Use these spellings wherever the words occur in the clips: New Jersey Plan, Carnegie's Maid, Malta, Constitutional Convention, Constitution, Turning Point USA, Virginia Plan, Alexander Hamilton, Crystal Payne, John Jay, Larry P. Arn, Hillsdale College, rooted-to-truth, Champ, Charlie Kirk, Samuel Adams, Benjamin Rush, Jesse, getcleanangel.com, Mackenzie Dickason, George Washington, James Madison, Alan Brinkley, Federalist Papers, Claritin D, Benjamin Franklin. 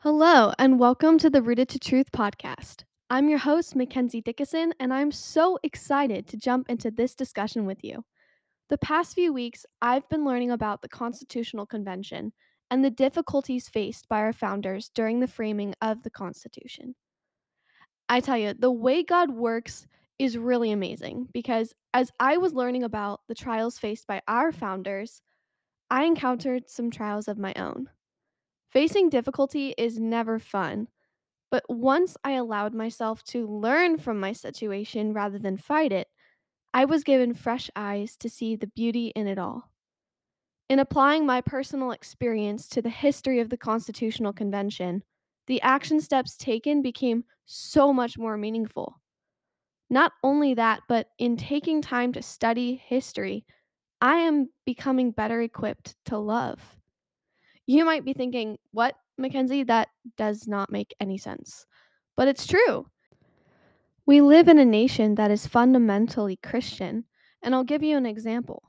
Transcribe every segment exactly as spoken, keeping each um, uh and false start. Hello, and welcome to the Rooted to Truth podcast. I'm your host, Mackenzie Dickason, and I'm so excited to jump into this discussion with you. The past few weeks, I've been learning about the Constitutional Convention and the difficulties faced by our founders during the framing of the Constitution. I tell you, the way God works is really amazing because as I was learning about the trials faced by our founders, I encountered some trials of my own. Facing difficulty is never fun, but once I allowed myself to learn from my situation rather than fight it, I was given fresh eyes to see the beauty in it all. In applying my personal experience to the history of the Constitutional Convention, the action steps taken became so much more meaningful. Not only that, but in taking time to study history, I am becoming better equipped to love. You might be thinking, what, Mackenzie? That does not make any sense. But it's true. We live in a nation that is fundamentally Christian, and I'll give you an example.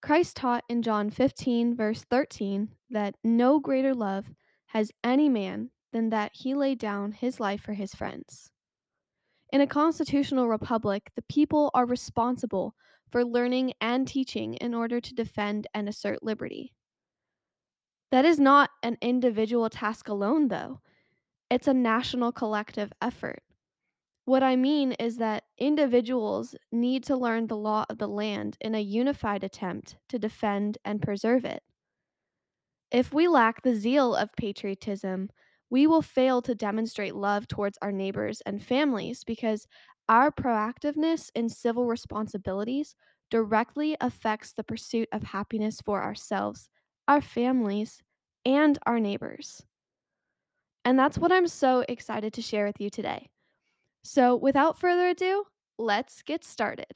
Christ taught in John fifteen, verse thirteen, that no greater love has any man than that he lay down his life for his friends. In a constitutional republic, the people are responsible for learning and teaching in order to defend and assert liberty. That is not an individual task alone, though. It's a national collective effort. What I mean is that individuals need to learn the law of the land in a unified attempt to defend and preserve it. If we lack the zeal of patriotism, we will fail to demonstrate love towards our neighbors and families because our proactiveness in civil responsibilities directly affects the pursuit of happiness for ourselves, our families, and our neighbors. And that's what I'm so excited to share with you today. So without further ado, let's get started.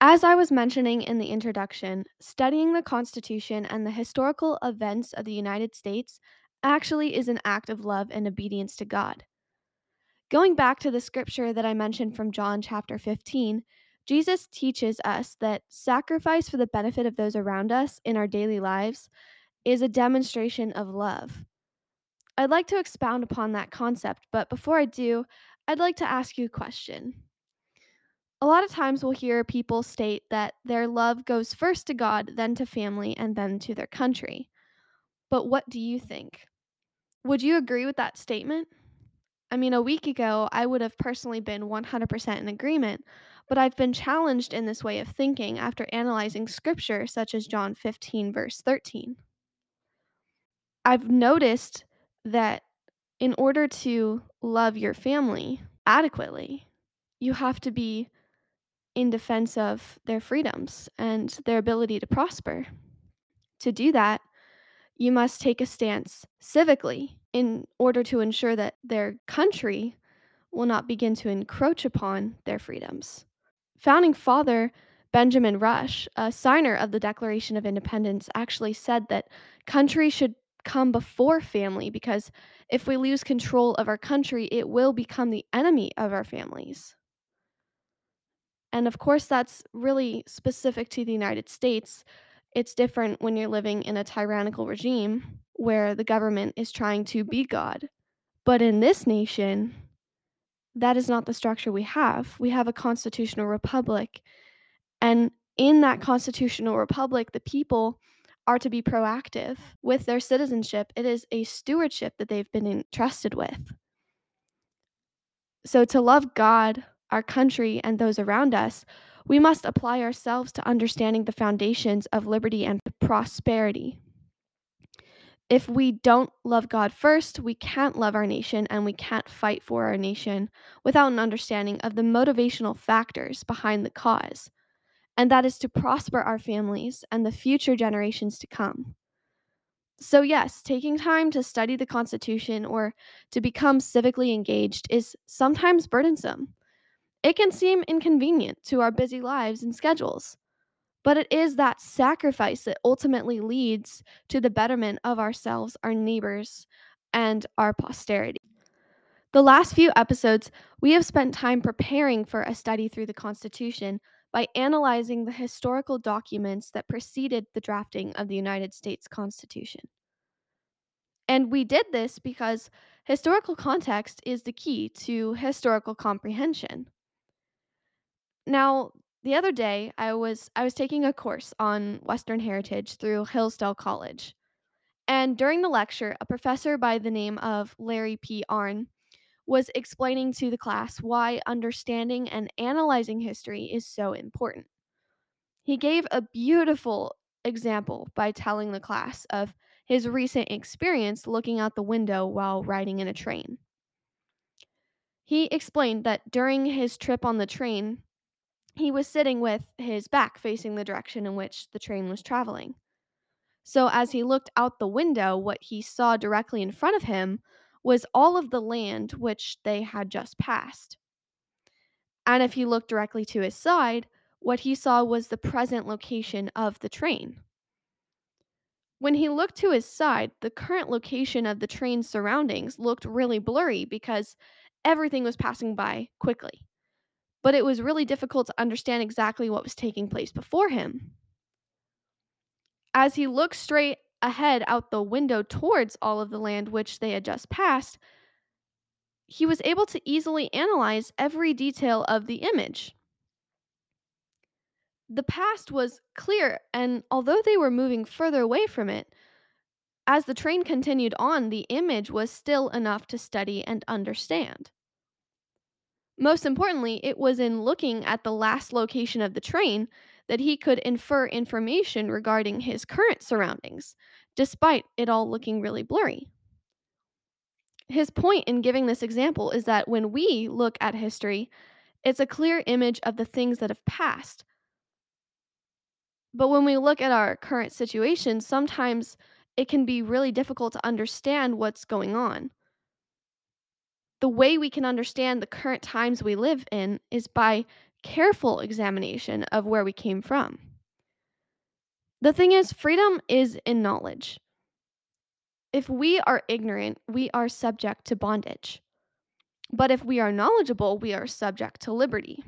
As I was mentioning in the introduction, studying the Constitution and the historical events of the United States actually is an act of love and obedience to God. Going back to the scripture that I mentioned from John chapter fifteen, Jesus teaches us that sacrifice for the benefit of those around us in our daily lives is a demonstration of love. I'd like to expound upon that concept, but before I do, I'd like to ask you a question. A lot of times we'll hear people state that their love goes first to God, then to family, and then to their country. But what do you think? Would you agree with that statement? I mean, a week ago, I would have personally been one hundred percent in agreement, but I've been challenged in this way of thinking after analyzing scripture such as John fifteen, verse thirteen. I've noticed that in order to love your family adequately, you have to be in defense of their freedoms and their ability to prosper. To do that, you must take a stance civically in order to ensure that their country will not begin to encroach upon their freedoms. Founding Father Benjamin Rush, a signer of the Declaration of Independence, actually said that country should come before family because if we lose control of our country, it will become the enemy of our families. And of course, that's really specific to the United States. It's different when you're living in a tyrannical regime where the government is trying to be God. But in this nation, that is not the structure we have. We have a constitutional republic. And in that constitutional republic, the people are to be proactive with their citizenship. It is a stewardship that they've been entrusted with. So to love God, our country, and those around us, we must apply ourselves to understanding the foundations of liberty and prosperity. If we don't love God first, we can't love our nation and we can't fight for our nation without an understanding of the motivational factors behind the cause, and that is to prosper our families and the future generations to come. So yes, taking time to study the Constitution or to become civically engaged is sometimes burdensome. It can seem inconvenient to our busy lives and schedules, but it is that sacrifice that ultimately leads to the betterment of ourselves, our neighbors, and our posterity. The last few episodes, we have spent time preparing for a study through the Constitution by analyzing the historical documents that preceded the drafting of the United States Constitution. And we did this because historical context is the key to historical comprehension. Now, the other day, I was I was taking a course on Western heritage through Hillsdale College. And during the lecture, a professor by the name of Larry P. Arn was explaining to the class why understanding and analyzing history is so important. He gave a beautiful example by telling the class of his recent experience looking out the window while riding in a train. He explained that during his trip on the train, he was sitting with his back facing the direction in which the train was traveling. So as he looked out the window, what he saw directly in front of him was all of the land which they had just passed. And if he looked directly to his side, what he saw was the present location of the train. When he looked to his side, the current location of the train's surroundings looked really blurry because everything was passing by quickly. But it was really difficult to understand exactly what was taking place before him. As he looked straight ahead out the window towards all of the land which they had just passed, he was able to easily analyze every detail of the image. The past was clear, and although they were moving further away from it, as the train continued on, the image was still enough to study and understand. Most importantly, it was in looking at the last location of the train that he could infer information regarding his current surroundings, despite it all looking really blurry. His point in giving this example is that when we look at history, it's a clear image of the things that have passed. But when we look at our current situation, sometimes it can be really difficult to understand what's going on. The way we can understand the current times we live in is by careful examination of where we came from. The thing is, freedom is in knowledge. If we are ignorant, we are subject to bondage. But if we are knowledgeable, we are subject to liberty.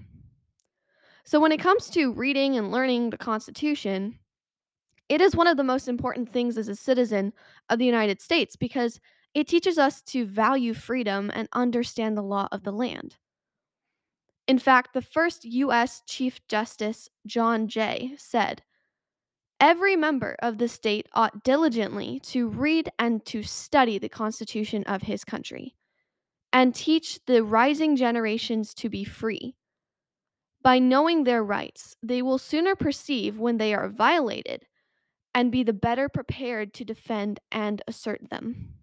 So when it comes to reading and learning the Constitution, it is one of the most important things as a citizen of the United States because it teaches us to value freedom and understand the law of the land. In fact, the first U S Chief Justice, John Jay, said, "Every member of the state ought diligently to read and to study the Constitution of his country, and teach the rising generations to be free. By knowing their rights, they will sooner perceive when they are violated, and be the better prepared to defend and assert them."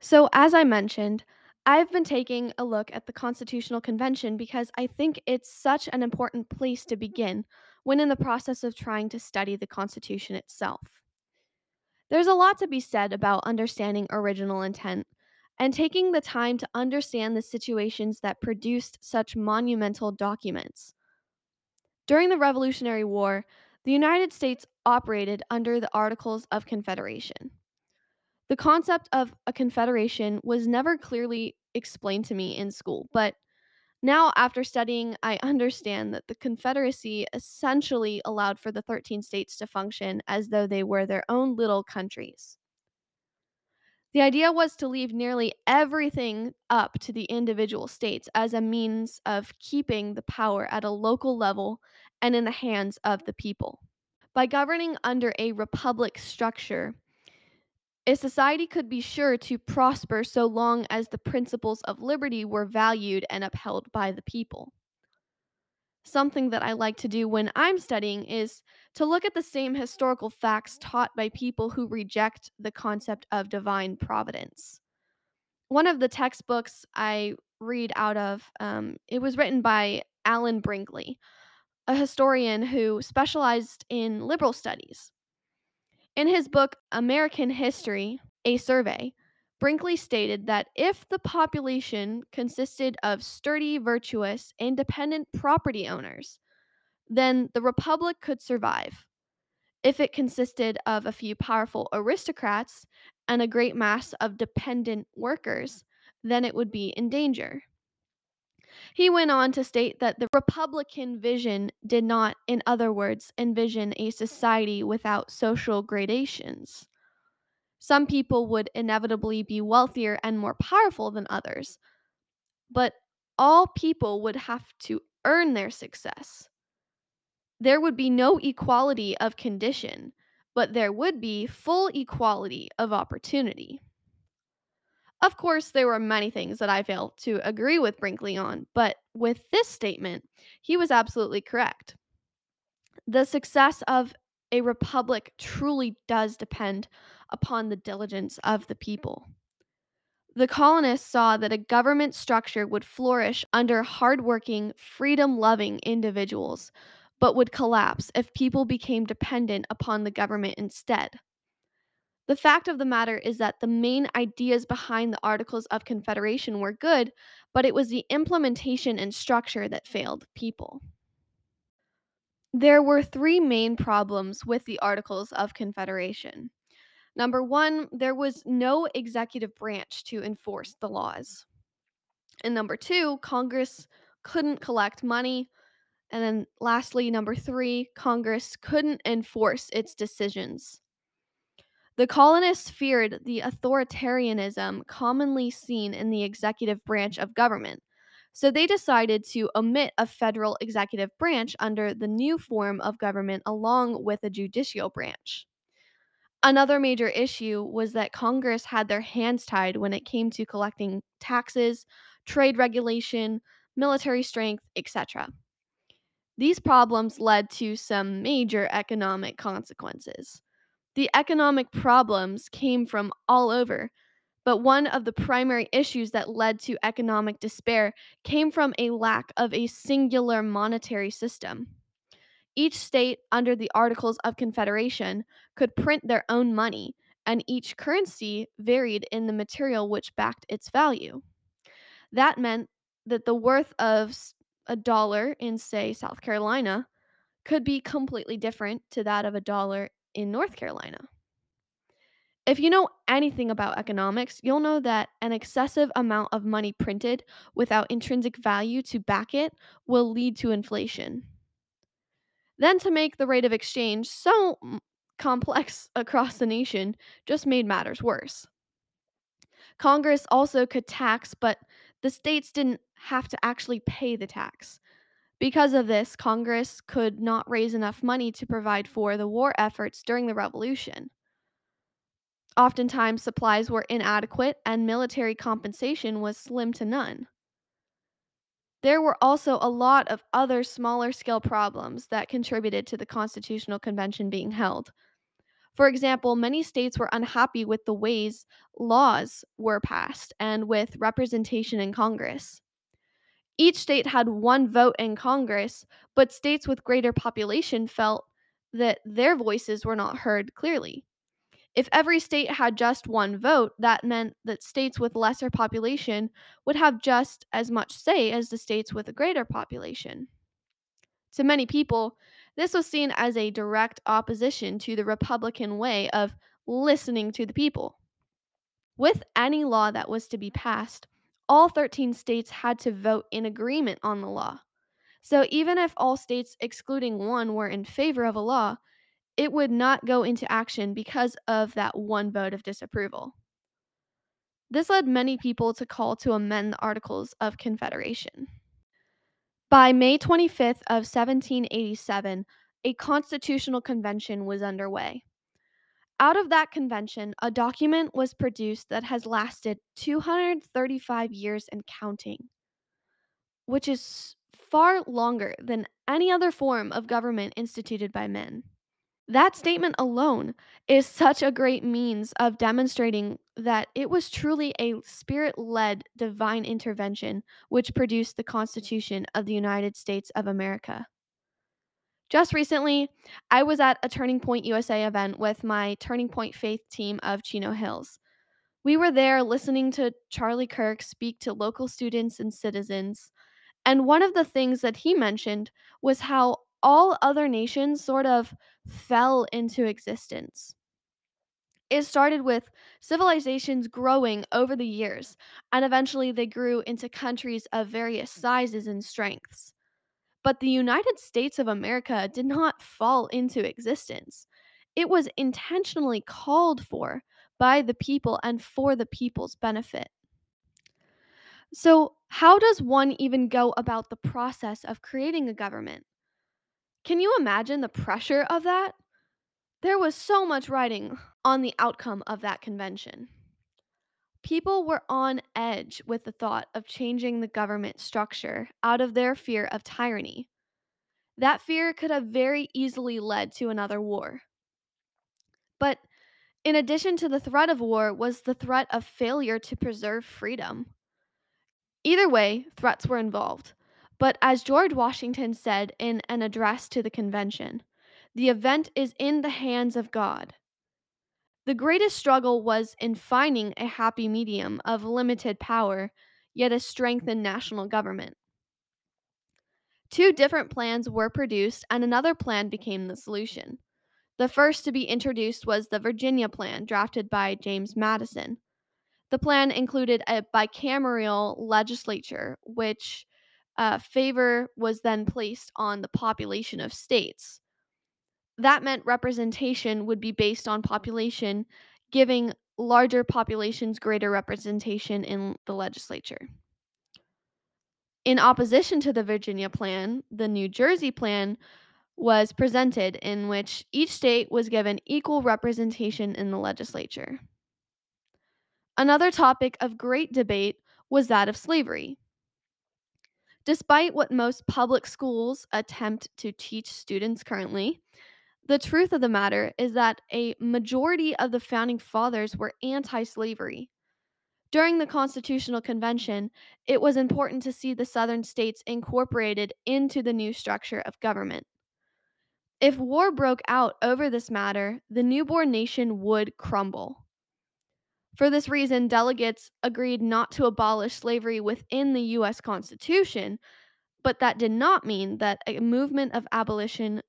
So, as I mentioned, I've been taking a look at the Constitutional Convention because I think it's such an important place to begin when in the process of trying to study the Constitution itself. There's a lot to be said about understanding original intent and taking the time to understand the situations that produced such monumental documents. During the Revolutionary War, the United States operated under the Articles of Confederation. The concept of a confederation was never clearly explained to me in school, but now after studying, I understand that the Confederacy essentially allowed for the thirteen states to function as though they were their own little countries. The idea was to leave nearly everything up to the individual states as a means of keeping the power at a local level and in the hands of the people. By governing under a republic structure, a society could be sure to prosper so long as the principles of liberty were valued and upheld by the people. Something that I like to do when I'm studying is to look at the same historical facts taught by people who reject the concept of divine providence. One of the textbooks I read out of, um, it was written by Alan Brinkley, a historian who specialized in liberal studies. In his book, American History, A Survey, Brinkley stated that if the population consisted of sturdy, virtuous, independent property owners, then the republic could survive. If it consisted of a few powerful aristocrats and a great mass of dependent workers, then it would be in danger. He went on to state that the Republican vision did not, in other words, envision a society without social gradations. Some people would inevitably be wealthier and more powerful than others, but all people would have to earn their success. There would be no equality of condition, but there would be full equality of opportunity. Of course, there were many things that I failed to agree with Brinkley on, but with this statement, he was absolutely correct. The success of a republic truly does depend upon the diligence of the people. The colonists saw that a government structure would flourish under hardworking, freedom-loving individuals, but would collapse if people became dependent upon the government instead. The fact of the matter is that the main ideas behind the Articles of Confederation were good, but it was the implementation and structure that failed people. There were three main problems with the Articles of Confederation. Number one, there was no executive branch to enforce the laws. And number two, Congress couldn't collect money. And then lastly, number three, Congress couldn't enforce its decisions. The colonists feared the authoritarianism commonly seen in the executive branch of government, so they decided to omit a federal executive branch under the new form of government along with a judicial branch. Another major issue was that Congress had their hands tied when it came to collecting taxes, trade regulation, military strength, et cetera. These problems led to some major economic consequences. The economic problems came from all over, but one of the primary issues that led to economic despair came from a lack of a singular monetary system. Each state under the Articles of Confederation could print their own money, and each currency varied in the material which backed its value. That meant that the worth of a dollar in, say, South Carolina could be completely different to that of a dollar in North Carolina. If you know anything about economics, you'll know that an excessive amount of money printed without intrinsic value to back it will lead to inflation. Then to make the rate of exchange so complex across the nation just made matters worse. Congress also could tax, but the states didn't have to actually pay the tax. Because of this, Congress could not raise enough money to provide for the war efforts during the Revolution. Oftentimes, supplies were inadequate and military compensation was slim to none. There were also a lot of other smaller-scale problems that contributed to the Constitutional Convention being held. For example, many states were unhappy with the ways laws were passed and with representation in Congress. Each state had one vote in Congress, but states with greater population felt that their voices were not heard clearly. If every state had just one vote, that meant that states with lesser population would have just as much say as the states with a greater population. To many people, this was seen as a direct opposition to the Republican way of listening to the people. With any law that was to be passed, all thirteen states had to vote in agreement on the law. So even if all states excluding one were in favor of a law, it would not go into action because of that one vote of disapproval. This led many people to call to amend the Articles of Confederation. By May twenty-fifth of seventeen eighty-seven, a constitutional convention was underway. Out of that convention, a document was produced that has lasted two hundred thirty-five years and counting, which is far longer than any other form of government instituted by men. That statement alone is such a great means of demonstrating that it was truly a spirit-led divine intervention which produced the Constitution of the United States of America. Just recently, I was at a Turning Point U S A event with my Turning Point Faith team of Chino Hills. We were there listening to Charlie Kirk speak to local students and citizens, and one of the things that he mentioned was how all other nations sort of fell into existence. It started with civilizations growing over the years, and eventually they grew into countries of various sizes and strengths. But the United States of America did not fall into existence. It was intentionally called for by the people and for the people's benefit. So, how does one even go about the process of creating a government? Can you imagine the pressure of that? There was so much writing on the outcome of that convention. People were on edge with the thought of changing the government structure out of their fear of tyranny. That fear could have very easily led to another war. But in addition to the threat of war was the threat of failure to preserve freedom. Either way, threats were involved. But as George Washington said in an address to the convention, the event is in the hands of God. The greatest struggle was in finding a happy medium of limited power, yet a strengthened national government. Two different plans were produced, and another plan became the solution. The first to be introduced was the Virginia Plan, drafted by James Madison. The plan included a bicameral legislature, which Uh, favor was then placed on the population of states. That meant representation would be based on population, giving larger populations greater representation in the legislature. In opposition to the Virginia Plan, the New Jersey Plan was presented, in which each state was given equal representation in the legislature. Another topic of great debate was that of slavery. Despite what most public schools attempt to teach students currently, the truth of the matter is that a majority of the founding fathers were anti-slavery. During the Constitutional Convention, it was important to see the southern states incorporated into the new structure of government. If war broke out over this matter, the newborn nation would crumble. For this reason, delegates agreed not to abolish slavery within the U S Constitution, but that did not mean that a movement of abolition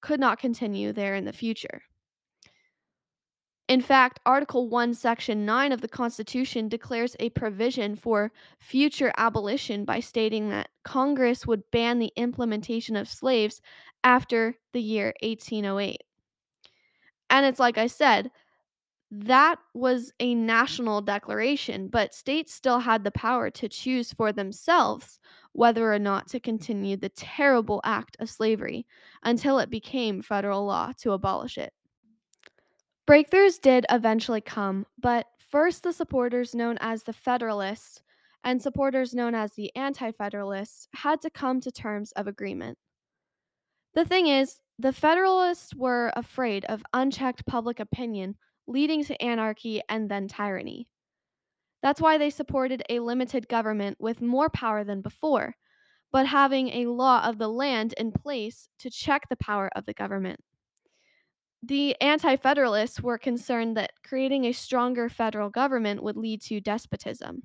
could not continue there in the future. In fact, Article one, Section nine of the Constitution declares a provision for future abolition by stating that Congress would ban the implementation of slaves after the year eighteen oh eight. And it's like I said, that was a national declaration, but states still had the power to choose for themselves whether or not to continue the terrible act of slavery until it became federal law to abolish it. Breakthroughs did eventually come, but first the supporters known as the Federalists and supporters known as the Anti-Federalists had to come to terms of agreement. The thing is, the Federalists were afraid of unchecked public opinion leading to anarchy and then tyranny. That's why they supported a limited government with more power than before, but having a law of the land in place to check the power of the government. The Anti-Federalists were concerned that creating a stronger federal government would lead to despotism.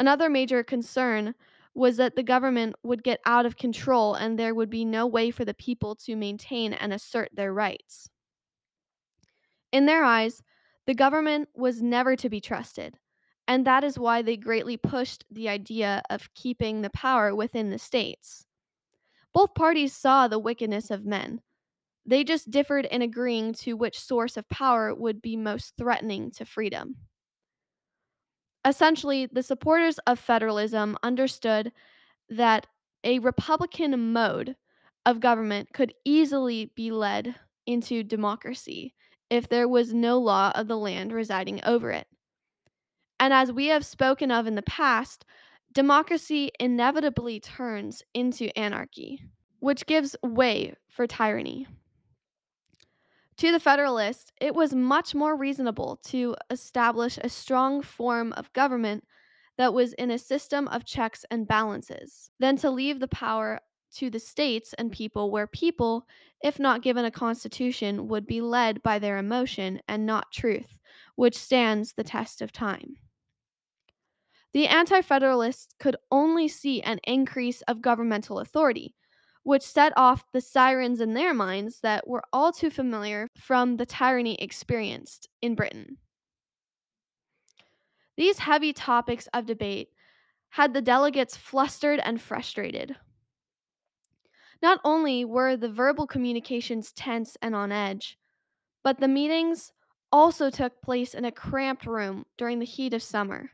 Another major concern was that the government would get out of control and there would be no way for the people to maintain and assert their rights. In their eyes, the government was never to be trusted, and that is why they greatly pushed the idea of keeping the power within the states. Both parties saw the wickedness of men. They just differed in agreeing to which source of power would be most threatening to freedom. Essentially, the supporters of federalism understood that a Republican mode of government could easily be led into democracy if there was no law of the land residing over it. And as we have spoken of in the past, democracy inevitably turns into anarchy, which gives way for tyranny. To the Federalists, it was much more reasonable to establish a strong form of government that was in a system of checks and balances than to leave the power to the states and people where people, if not given a constitution, would be led by their emotion and not truth, which stands the test of time. The Anti-Federalists could only see an increase of governmental authority, which set off the sirens in their minds that were all too familiar from the tyranny experienced in Britain. These heavy topics of debate had the delegates flustered and frustrated. Not only were the verbal communications tense and on edge, but the meetings also took place in a cramped room during the heat of summer.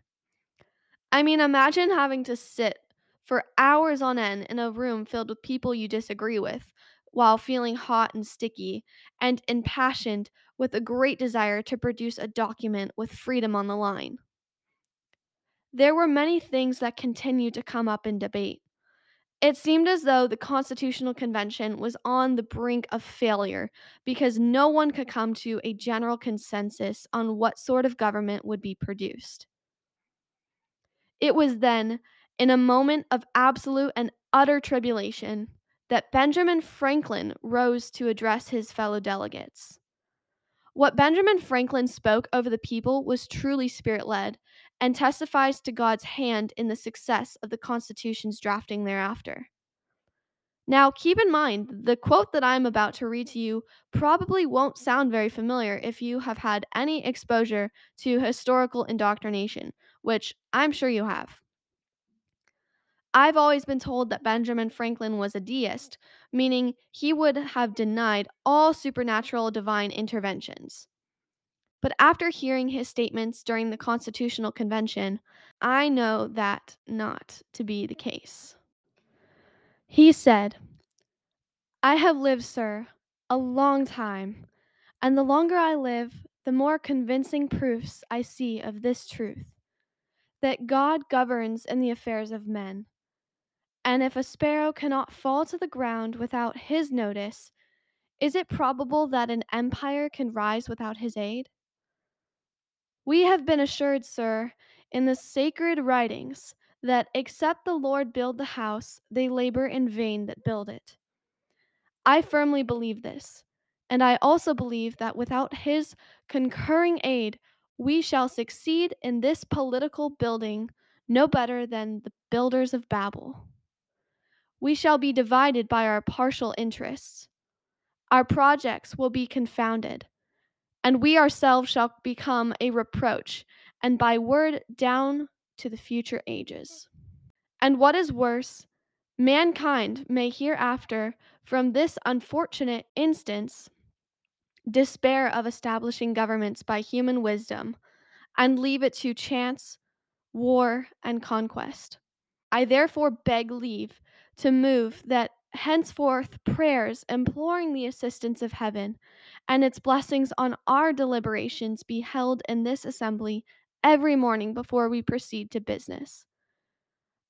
I mean, imagine having to sit for hours on end in a room filled with people you disagree with while feeling hot and sticky and impassioned with a great desire to produce a document with freedom on the line. There were many things that continued to come up in debate. It seemed as though the Constitutional Convention was on the brink of failure because no one could come to a general consensus on what sort of government would be produced. It was then, in a moment of absolute and utter tribulation, that Benjamin Franklin rose to address his fellow delegates. What Benjamin Franklin spoke over the people was truly spirit-led, and testifies to God's hand in the success of the Constitution's drafting thereafter. Now, keep in mind, the quote that I'm about to read to you probably won't sound very familiar if you have had any exposure to historical indoctrination, which I'm sure you have. I've always been told that Benjamin Franklin was a deist, meaning he would have denied all supernatural divine interventions. But after hearing his statements during the Constitutional Convention, I know that not to be the case. He said, "I have lived, sir, a long time, and the longer I live, the more convincing proofs I see of this truth, that God governs in the affairs of men. And if a sparrow cannot fall to the ground without his notice, is it probable that an empire can rise without his aid? We have been assured, sir, in the sacred writings, that except the Lord build the house, they labor in vain that build it. I firmly believe this, and I also believe that without his concurring aid, we shall succeed in this political building no better than the builders of Babel. We shall be divided by our partial interests. Our projects will be confounded, and we ourselves shall become a reproach, and by word down to the future ages. And what is worse, mankind may hereafter, from this unfortunate instance, despair of establishing governments by human wisdom, and leave it to chance, war, and conquest. I therefore beg leave to move that henceforth prayers imploring the assistance of heaven and its blessings on our deliberations be held in this assembly every morning before we proceed to business,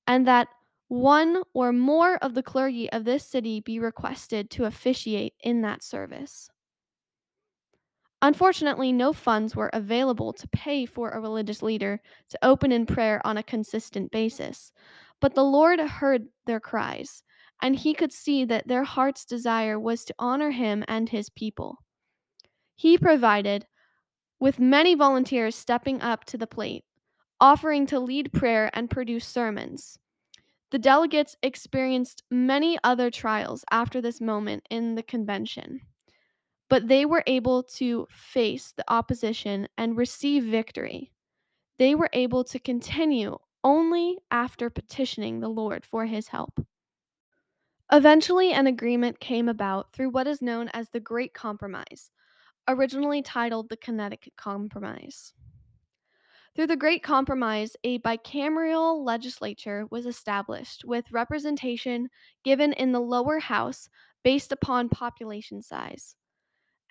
and that one or more of the clergy of this city be requested to officiate in that service." Unfortunately, no funds were available to pay for a religious leader to open in prayer on a consistent basis, but the Lord heard their cries, and he could see that their heart's desire was to honor him and his people. He provided, with many volunteers stepping up to the plate, offering to lead prayer and produce sermons. The delegates experienced many other trials after this moment in the convention, but they were able to face the opposition and receive victory. They were able to continue only after petitioning the Lord for his help. Eventually, an agreement came about through what is known as the Great Compromise, originally titled the Connecticut Compromise. Through the Great Compromise, a bicameral legislature was established with representation given in the lower house based upon population size,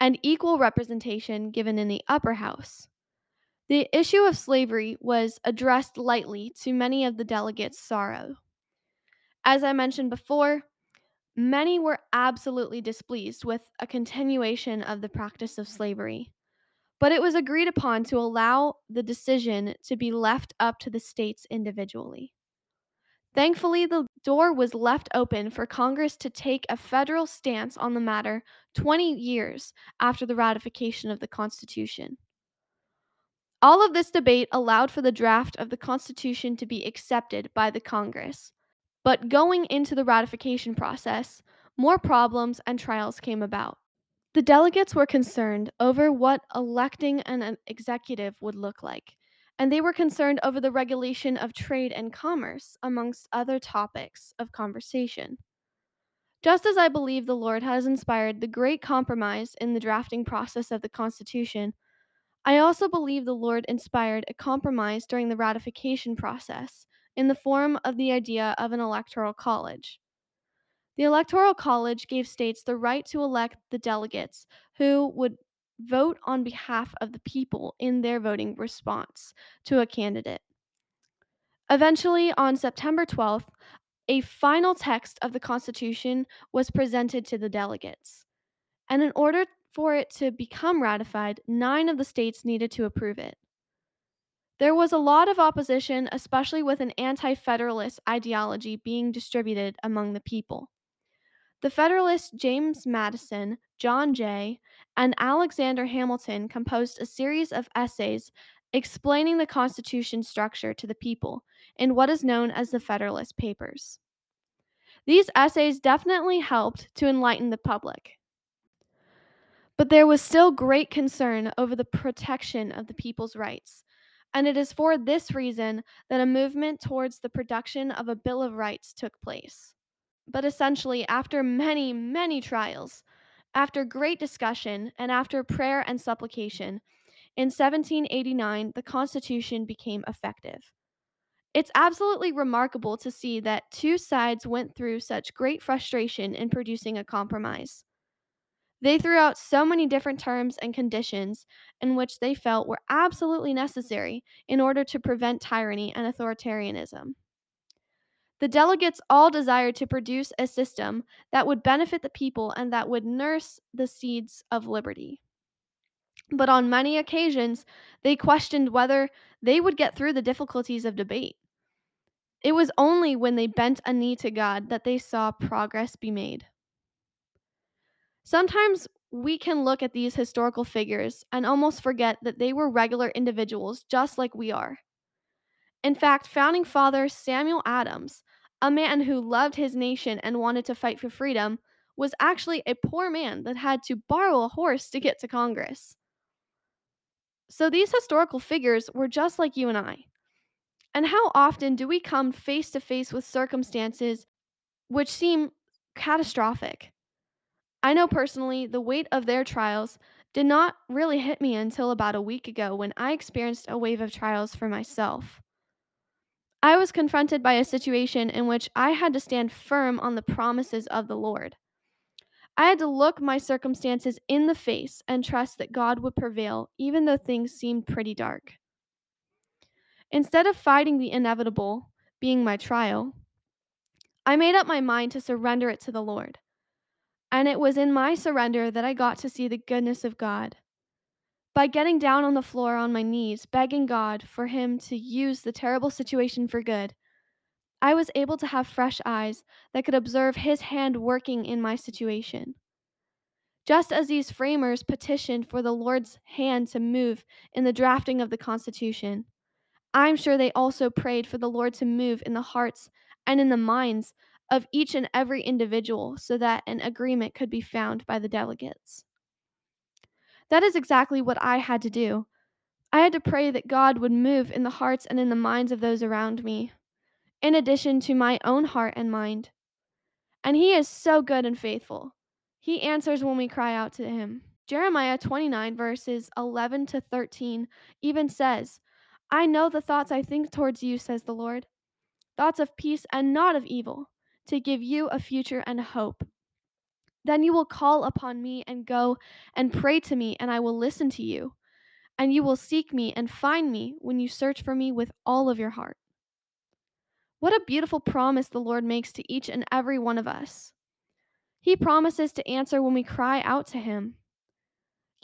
and equal representation given in the upper house. The issue of slavery was addressed lightly to many of the delegates' sorrow. As I mentioned before, many were absolutely displeased with a continuation of the practice of slavery, but it was agreed upon to allow the decision to be left up to the states individually. Thankfully, the door was left open for Congress to take a federal stance on the matter twenty years after the ratification of the Constitution. All of this debate allowed for the draft of the Constitution to be accepted by the Congress. But going into the ratification process, more problems and trials came about. The delegates were concerned over what electing an executive would look like, and they were concerned over the regulation of trade and commerce, amongst other topics of conversation. Just as I believe the Lord has inspired the great compromise in the drafting process of the Constitution, I also believe the Lord inspired a compromise during the ratification process in the form of the idea of an electoral college. The Electoral College gave states the right to elect the delegates who would vote on behalf of the people in their voting response to a candidate. Eventually, on September twelfth, a final text of the Constitution was presented to the delegates, and in order for it to become ratified, nine of the states needed to approve it. There was a lot of opposition, especially with an anti-federalist ideology being distributed among the people. The Federalists James Madison, John Jay, and Alexander Hamilton composed a series of essays explaining the Constitution's structure to the people in what is known as the Federalist Papers. These essays definitely helped to enlighten the public. But there was still great concern over the protection of the people's rights, and it is for this reason that a movement towards the production of a Bill of Rights took place. But essentially, after many, many trials, after great discussion, and after prayer and supplication, in seventeen eighty-nine, the Constitution became effective. It's absolutely remarkable to see that two sides went through such great frustration in producing a compromise. They threw out so many different terms and conditions in which they felt were absolutely necessary in order to prevent tyranny and authoritarianism. The delegates all desired to produce a system that would benefit the people and that would nurse the seeds of liberty. But on many occasions, they questioned whether they would get through the difficulties of debate. It was only when they bent a knee to God that they saw progress be made. Sometimes we can look at these historical figures and almost forget that they were regular individuals just like we are. In fact, Founding Father Samuel Adams, a man who loved his nation and wanted to fight for freedom, was actually a poor man that had to borrow a horse to get to Congress. So these historical figures were just like you and I. And how often do we come face to face with circumstances which seem catastrophic? I know personally the weight of their trials did not really hit me until about a week ago when I experienced a wave of trials for myself. I was confronted by a situation in which I had to stand firm on the promises of the Lord. I had to look my circumstances in the face and trust that God would prevail, even though things seemed pretty dark. Instead of fighting the inevitable, being my trial, I made up my mind to surrender it to the Lord. And it was in my surrender that I got to see the goodness of God. By getting down on the floor on my knees, begging God for Him to use the terrible situation for good, I was able to have fresh eyes that could observe His hand working in my situation. Just as these framers petitioned for the Lord's hand to move in the drafting of the Constitution, I'm sure they also prayed for the Lord to move in the hearts and in the minds of each and every individual so that an agreement could be found by the delegates. That is exactly what I had to do. I had to pray that God would move in the hearts and in the minds of those around me, in addition to my own heart and mind. And He is so good and faithful. He answers when we cry out to Him. Jeremiah twenty-nine, verses eleven to thirteen even says, "I know the thoughts I think towards you, says the Lord, thoughts of peace and not of evil, to give you a future and a hope. Then you will call upon me and go and pray to me, and I will listen to you. And you will seek me and find me when you search for me with all of your heart." What a beautiful promise the Lord makes to each and every one of us. He promises to answer when we cry out to Him.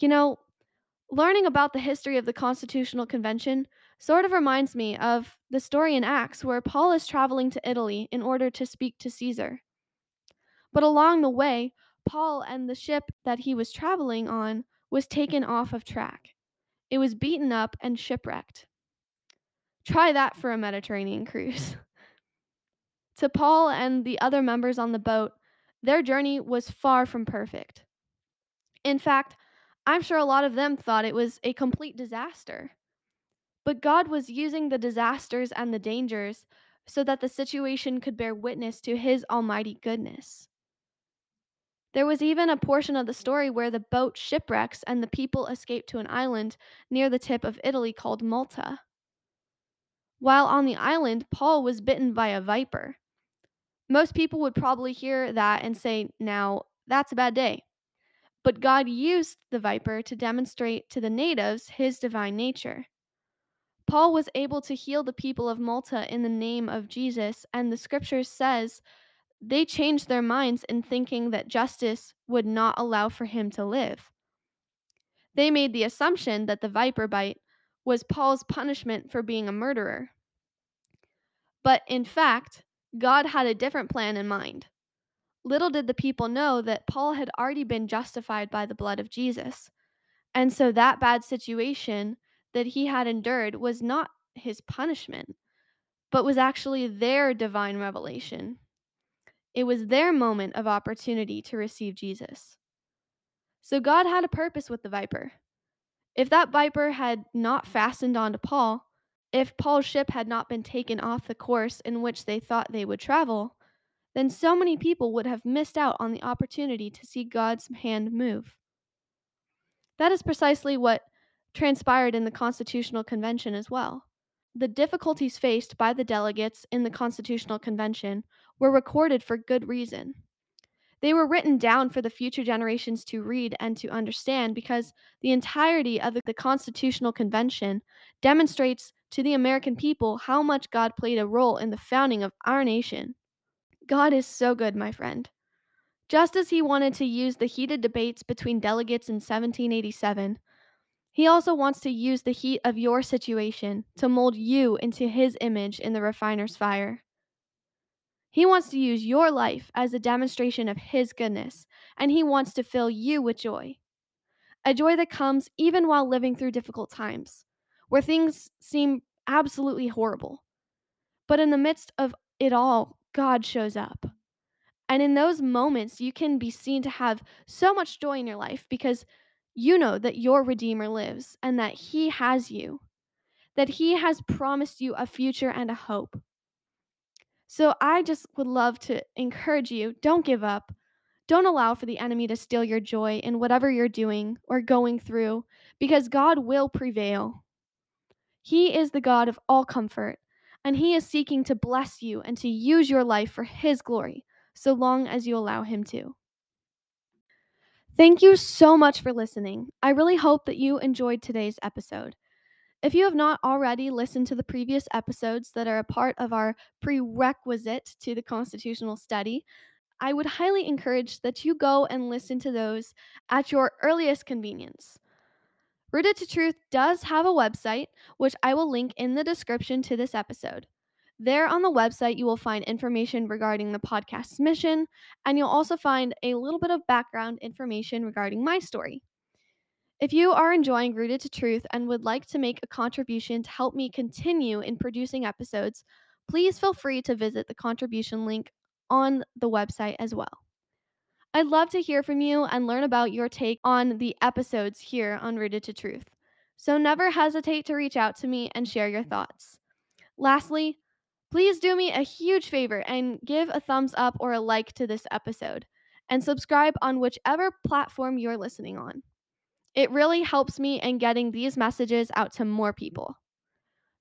You know, learning about the history of the Constitutional Convention sort of reminds me of the story in Acts where Paul is traveling to Italy in order to speak to Caesar. But along the way, Paul and the ship that he was traveling on was taken off of track. It was beaten up and shipwrecked. Try that for a Mediterranean cruise. To Paul and the other members on the boat, Their journey was far from perfect. In fact, I'm sure a lot of them thought it was a complete disaster. But God was using the disasters and the dangers so that the situation could bear witness to his almighty goodness. There was even a portion of the story where the boat shipwrecks and the people escape to an island near the tip of Italy called Malta. While on the island, Paul was bitten by a viper. Most people would probably hear that and say, now, that's a bad day. But God used the viper to demonstrate to the natives his divine nature. Paul was able to heal the people of Malta in the name of Jesus, and the scripture says they changed their minds in thinking that justice would not allow for him to live. They made the assumption that the viper bite was Paul's punishment for being a murderer. But in fact, God had a different plan in mind. Little did the people know that Paul had already been justified by the blood of Jesus, and so that bad situation that he had endured was not his punishment, but was actually their divine revelation. It was their moment of opportunity to receive Jesus. So God had a purpose with the viper. If that viper had not fastened onto Paul, if Paul's ship had not been taken off the course in which they thought they would travel, then so many people would have missed out on the opportunity to see God's hand move. That is precisely what transpired in the Constitutional Convention as well. The difficulties faced by the delegates in the Constitutional Convention were recorded for good reason. They were written down for the future generations to read and to understand, because the entirety of the Constitutional Convention demonstrates to the American people how much God played a role in the founding of our nation. God is so good, my friend. Just as he wanted to use the heated debates between delegates in seventeen eighty-seven, he also wants to use the heat of your situation to mold you into his image in the refiner's fire. He wants to use your life as a demonstration of his goodness, and he wants to fill you with joy. A joy that comes even while living through difficult times, where things seem absolutely horrible. But in the midst of it all, God shows up. And in those moments, you can be seen to have so much joy in your life because you know that your Redeemer lives and that he has you, that he has promised you a future and a hope. So I just would love to encourage you, don't give up. Don't allow for the enemy to steal your joy in whatever you're doing or going through, because God will prevail. He is the God of all comfort, and he is seeking to bless you and to use your life for his glory, so long as you allow him to. Thank you so much for listening. I really hope that you enjoyed today's episode. If you have not already listened to the previous episodes that are a part of our prerequisite to the constitutional study, I would highly encourage that you go and listen to those at your earliest convenience. Rooted to Truth does have a website, which I will link in the description to this episode. There on the website, you will find information regarding the podcast's mission, and you'll also find a little bit of background information regarding my story. If you are enjoying Rooted to Truth and would like to make a contribution to help me continue in producing episodes, please feel free to visit the contribution link on the website as well. I'd love to hear from you and learn about your take on the episodes here on Rooted to Truth. So never hesitate to reach out to me and share your thoughts. Lastly, please do me a huge favor and give a thumbs up or a like to this episode, and subscribe on whichever platform you're listening on. It really helps me in getting these messages out to more people.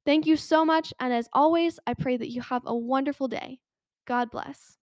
Thank you so much, and as always, I pray that you have a wonderful day. God bless.